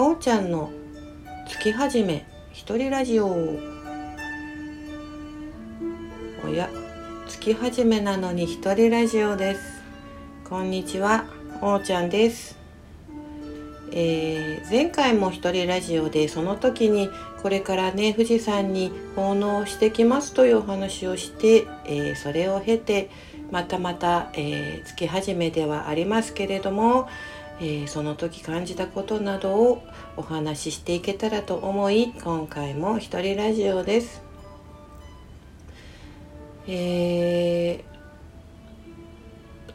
おうちゃんの月始め一人ラジオ。おや、月始めなのに一人ラジオです。こんにちは、おうちゃんです。前回も一人ラジオでその時にこれからね富士山に奉納してきますというお話をして、それを経てまた、月始めではありますけれどもその時感じたことなどをお話ししていけたらと思い、今回も一人ラジオです。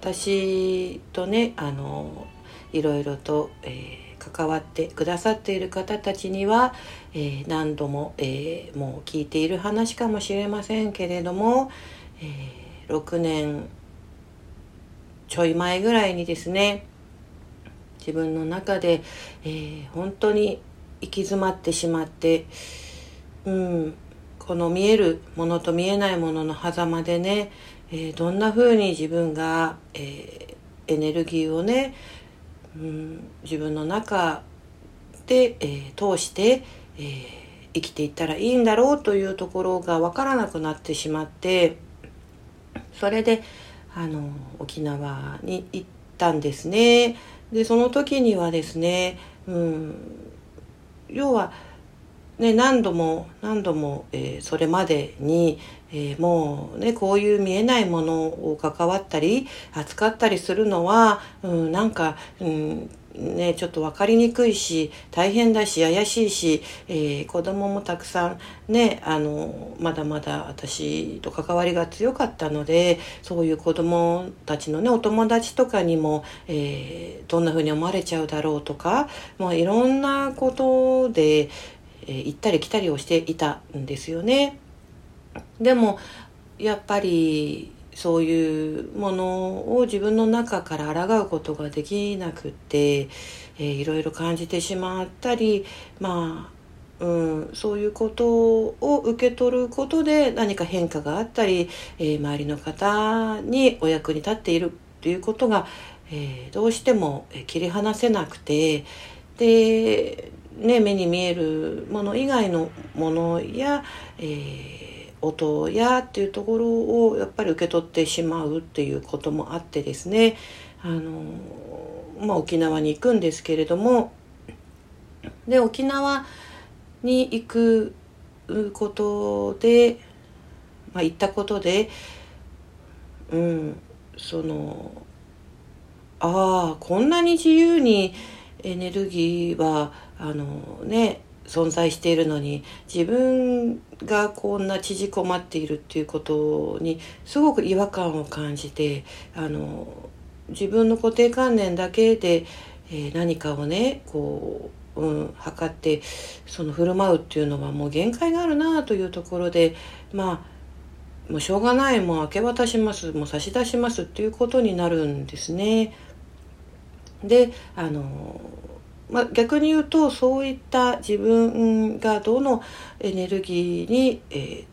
私とねいろいろと、関わってくださっている方たちには、何度も、もう聞いている話かもしれませんけれども、6年ちょい前ぐらいにですね、自分の中で、本当に行き詰まってしまって、この見えるものと見えないものの狭間でね、どんな風に自分が、エネルギーをね、自分の中で、通して、生きていったらいいんだろうというところが分からなくなってしまって、それで沖縄に行ったんですね。でその時にはですね、要は、ね、何度も、それまでに、もうねこういう見えないものを関わったり扱ったりするのは、ちょっと分かりにくいし大変だし怪しいし、子供もたくさんねまだまだ私と関わりが強かったので、そういう子供たちのねお友達とかにも、どんな風に思われちゃうだろうとか、もういろんなことで、行ったり来たりをしていたんですよね。でもやっぱりそういうものを自分の中から抗うことができなくて、いろいろ感じてしまったり、そういうことを受け取ることで何か変化があったり、周りの方にお役に立っているということが、どうしても切り離せなくて、で、ね、目に見えるもの以外のものや、音やっていうところをやっぱり受け取ってしまうっていうこともあってですね、沖縄に行くんですけれども、で沖縄に行くことで、行ったことで、こんなに自由にエネルギーは存在しているのに、自分がこんな縮こまっているっていうことにすごく違和感を感じて、自分の固定観念だけで、何かをね測ってその振る舞うっていうのはもう限界があるなというところで、もうしょうがない、もう明け渡します、もう差し出しますっていうことになるんですね。で逆に言うと、そういった自分がどのエネルギーに、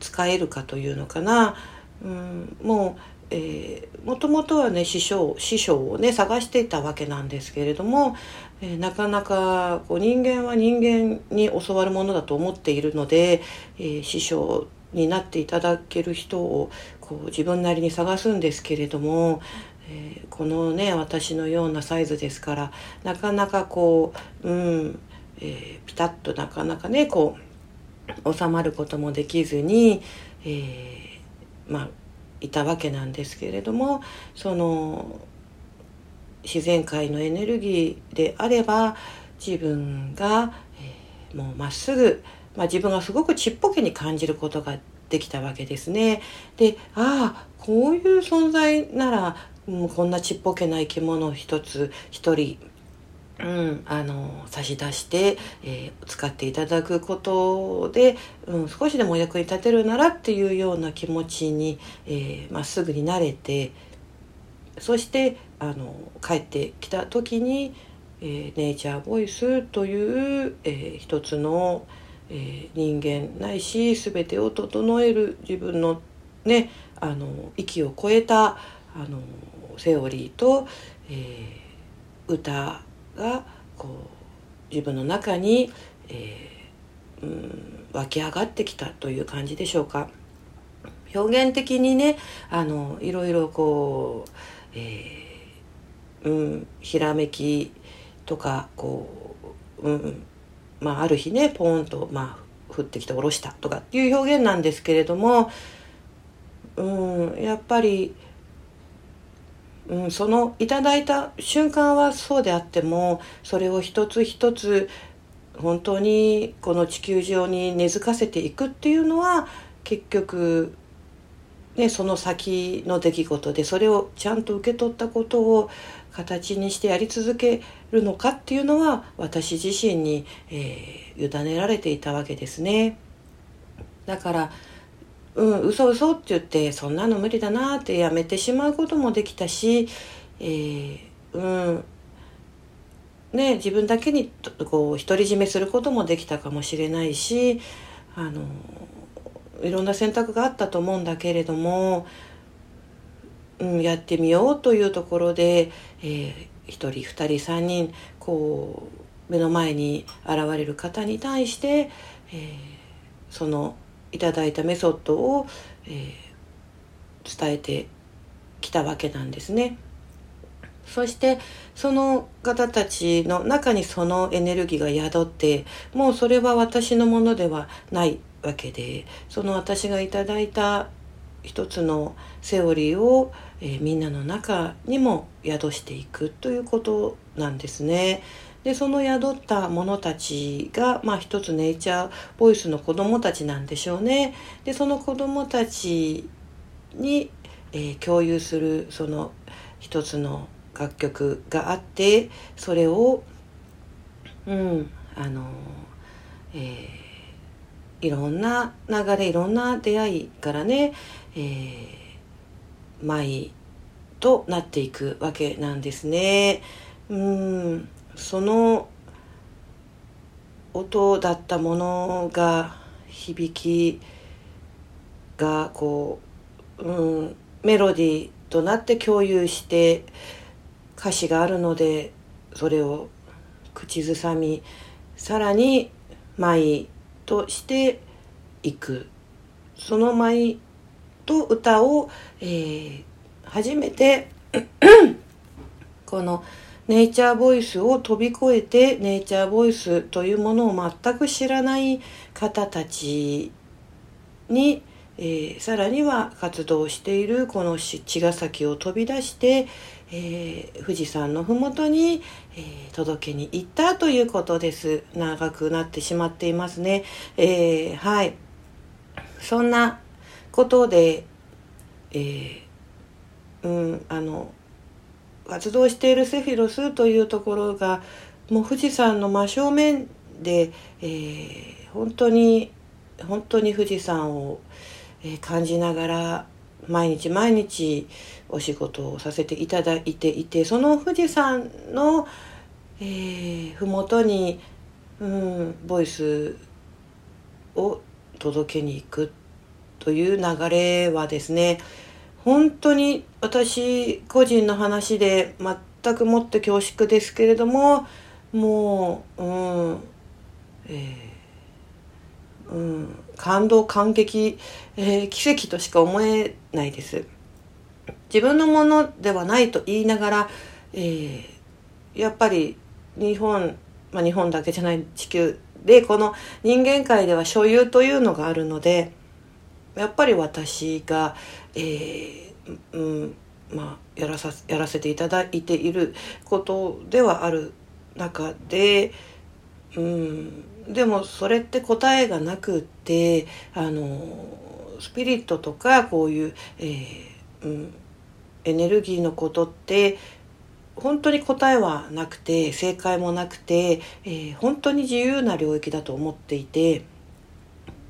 使えるかというのかな、もともとはね師匠をね探していたわけなんですけれども、なかなかこう人間は人間に教わるものだと思っているので、師匠になっていただける人をこう自分なりに探すんですけれども、このね私のようなサイズですから、なかなかピタッとなかなかね収まることもできずに、いたわけなんですけれども、その自然界のエネルギーであれば自分が、もうまっすぐ、自分がすごくちっぽけに感じることができたわけですね。で、こういう存在ならこんなちっぽけな生き物一人差し出して、使っていただくことで、少しでもお役に立てるならっていうような気持ちに、すぐに慣れて、そして帰ってきた時に、ネイチャーボイスという、一つの、人間ないし全てを整える自分のね、域を超えたセオリーと、歌がこう自分の中に、湧き上がってきたという感じでしょうか。表現的にね、いろいろこう、ひらめきとかこう、ある日ねポーンと、降ってきて下ろしたとかっていう表現なんですけれども、やっぱり、そのいただいた瞬間はそうであっても、それを一つ一つ本当にこの地球上に根付かせていくっていうのは結局、その先の出来事で、それをちゃんと受け取ったことを形にしてやり続けるのかっていうのは、私自身に、委ねられていたわけですね。だから嘘って言ってそんなの無理だなってやめてしまうこともできたし、自分だけにこう独り占めすることもできたかもしれないし、いろんな選択があったと思うんだけれども、やってみようというところで、一人二人三人こう目の前に現れる方に対して、そのいただいたメソッドを、伝えてきたわけなんですね。そしてその方たちの中にそのエネルギーが宿って、もうそれは私のものではないわけで、その私がいただいた一つのセオリーを、みんなの中にも宿していくということなんですね。で、その宿った者たちが、一つネイチャーボイスの子どもたちなんでしょうね。で、その子どもたちに、共有するその一つの楽曲があって、それを、いろんな流れ、いろんな出会いからね、舞となっていくわけなんですね。その音だったものが、響きがこう、メロディーとなって共有して、歌詞があるのでそれを口ずさみ、さらに舞としていく。その舞と歌を、初めてこのネイチャーボイスを飛び越えて、ネイチャーボイスというものを全く知らない方たちに、さらには活動しているこの茅ヶ崎を飛び出して、富士山のふもとに、届けに行ったということです。長くなってしまっていますね。はい。そんなことで、活動しているセフィロスというところが、もう富士山の真正面で、本当に富士山を感じながら毎日お仕事をさせていただいていて、その富士山の、麓に、ボイスを届けに行くという流れはですね、本当に私個人の話で全くもって恐縮ですけれども、もう、感動感激、奇跡としか思えないです。自分のものではないと言いながら、やっぱり日本だけじゃない、地球でこの人間界では所有というのがあるので、やっぱり私が、やらせていただいていることではある中で、でもそれって答えがなくって、スピリットとかこういう、エネルギーのことって本当に答えはなくて正解もなくて、本当に自由な領域だと思っていて、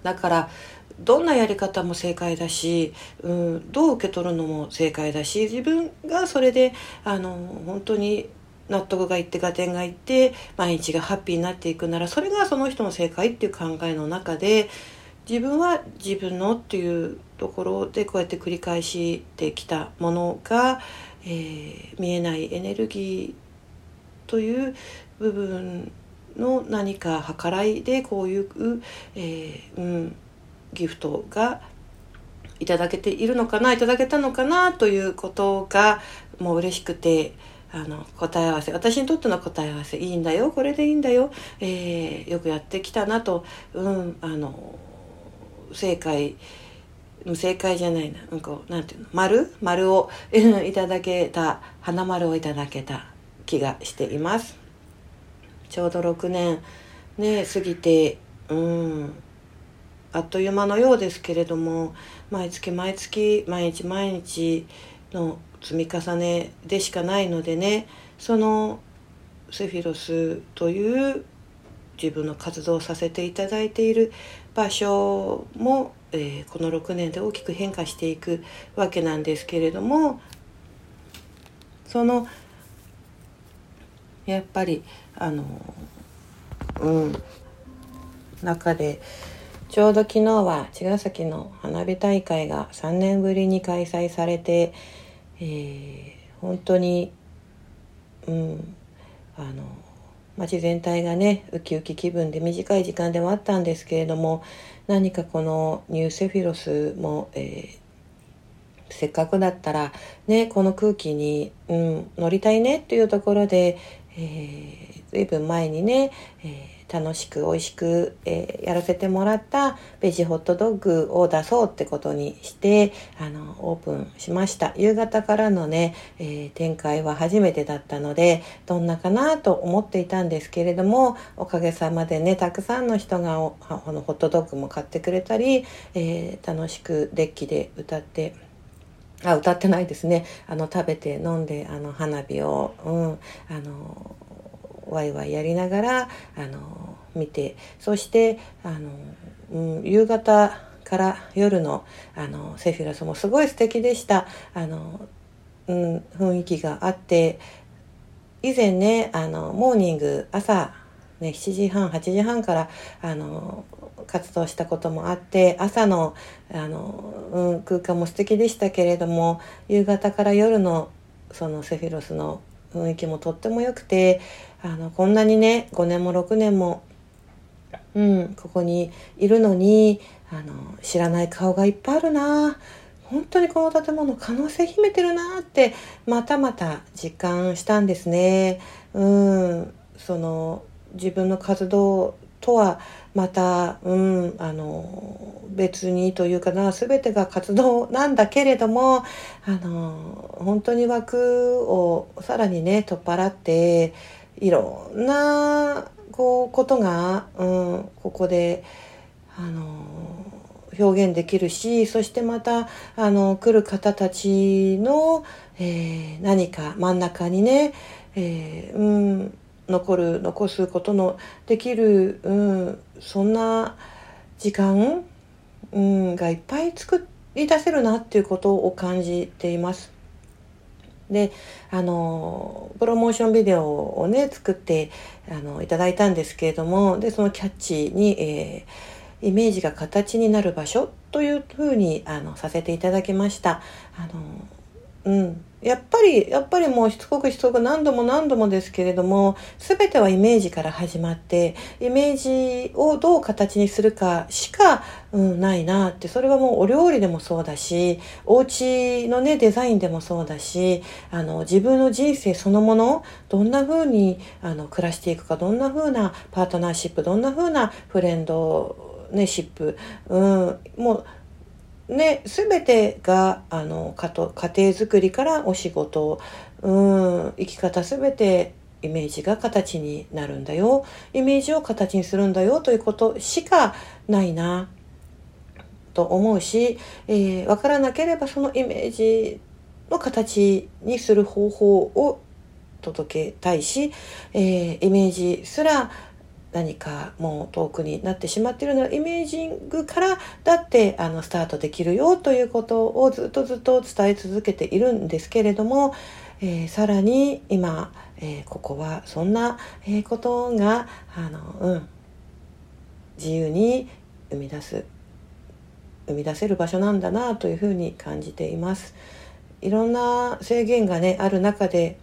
だからどんなやり方も正解だし、どう受け取るのも正解だし、自分がそれで本当に納得がいって合点がいって毎日がハッピーになっていくなら、それがその人の正解っていう考えの中で、自分は自分のっていうところでこうやって繰り返してきたものが、見えないエネルギーという部分の何か計らいでこういう、ギフトがいただけているのかな、いただけたのかなということがもう嬉しくて、答え合わせ、私にとっての答え合わせ、いいんだよ、これでいいんだよ、よくやってきたなと、正解、無正解じゃないな、なんていうの、丸をいただけた、花丸をいただけた気がしています。ちょうど6年ね過ぎて、あっという間のようですけれども、毎月毎日の積み重ねでしかないのでね、そのセフィロスという自分の活動をさせていただいている場所も、この6年で大きく変化していくわけなんですけれども、そのやっぱり中でちょうど昨日は茅ヶ崎の花火大会が3年ぶりに開催されて、本当に、街全体がねウキウキ気分で、短い時間ではあったんですけれども、何かこのニューセフィロスも、せっかくだったらねこの空気に、乗りたいねっていうところで、随分前にね、楽しく美味しく、やらせてもらったベジホットドッグを出そうってことにしてオープンしました。夕方からのね、展開は初めてだったので、どんなかなと思っていたんですけれども、おかげさまでねたくさんの人がこのホットドッグも買ってくれたり、楽しくデッキで歌ってないですね食べて飲んで花火を、ワイワイやりながら見て、そして夕方から夜のセフィロスもすごい素敵でした。雰囲気があって、以前ねモーニング朝ね7時半8時半から活動したこともあって、朝の空間も素敵でしたけれども、夕方から夜のそのセフィロスの雰囲気もとっても良くて、こんなにね5年も6年も、ここにいるのに知らない顔がいっぱいあるな、本当にこの建物可能性秘めてるなってまた実感したんですね。その自分の活動とはまた、別にというかな、全てが活動なんだけれども、本当に枠をさらにね取っ払って、いろんなことが、ここで表現できるし、そしてまた来る方たちの、何か真ん中にね、残すことのできる、そんな時間、がいっぱい作り出せるなっていうことを感じています。で、プロモーションビデオをね作っていただいたんですけれども、でそのキャッチに、イメージが形になる場所というふうにさせていただきました。やっぱりもうしつこく何度もですけれども、全てはイメージから始まって、イメージをどう形にするかしか、ないなって。それはもうお料理でもそうだし、お家のねデザインでもそうだし、自分の人生そのもの、どんな風に暮らしていくか、どんな風なパートナーシップ、どんな風なフレンド、ね、シップ、もうね、全てが家庭作りからお仕事、生き方、全てイメージが形になるんだよ、イメージを形にするんだよということしかないなと思うし、分からなければそのイメージの形にする方法を届けたいし、イメージすら何かもう遠くになってしまっているのはイメージングからだってスタートできるよということをずっと伝え続けているんですけれども、さらに今、ここはそんなことが自由に生み出せる場所なんだなというふうに感じています。いろんな制限がねある中で、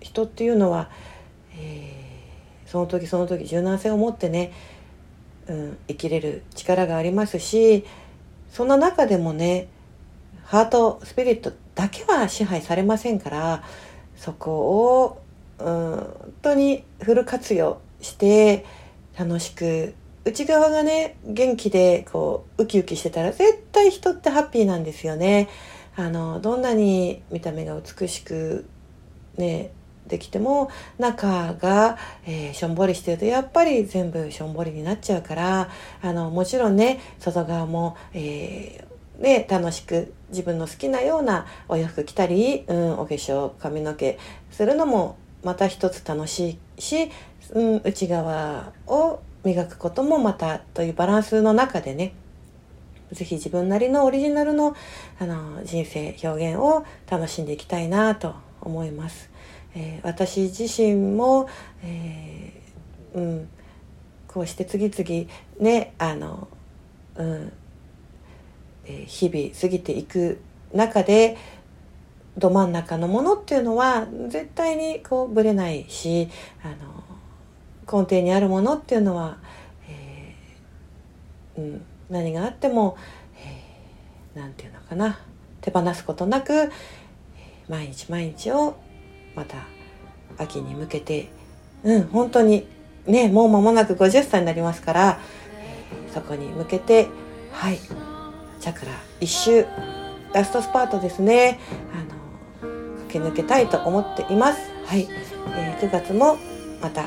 人っていうのは、その時柔軟性を持ってね、生きれる力がありますし、そんな中でもねハートスピリットだけは支配されませんから、そこを、本当にフル活用して楽しく内側がね元気でこうウキウキしてたら絶対人ってハッピーなんですよね。どんなに見た目が美しくねできても中が、しょんぼりしてるとやっぱり全部しょんぼりになっちゃうから、もちろんね外側も、ね、楽しく自分の好きなようなお洋服着たり、お化粧髪の毛するのもまた一つ楽しいし、内側を磨くこともまたというバランスの中でね、ぜひ自分なりのオリジナルの、人生表現を楽しんでいきたいなと思います。私自身も、こうして次々ね日々過ぎていく中でど真ん中のものっていうのは絶対にこうぶれないし、根底にあるものっていうのは、何があっても、なんていうのかな、手放すことなく毎日毎日をまた秋に向けて、本当にねもう間もなく50歳になりますから、そこに向けてチャクラ一周ラストスパートですね、駆け抜けたいと思っています。9月もまた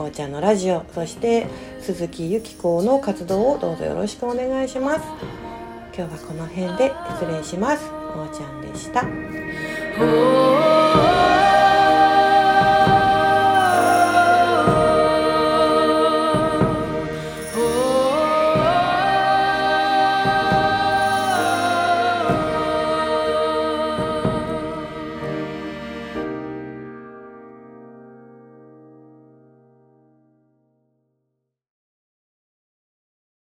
おーちゃんのラジオ、そして鈴木由紀子の活動をどうぞよろしくお願いします。今日はこの辺で失礼します。おーちゃんでした。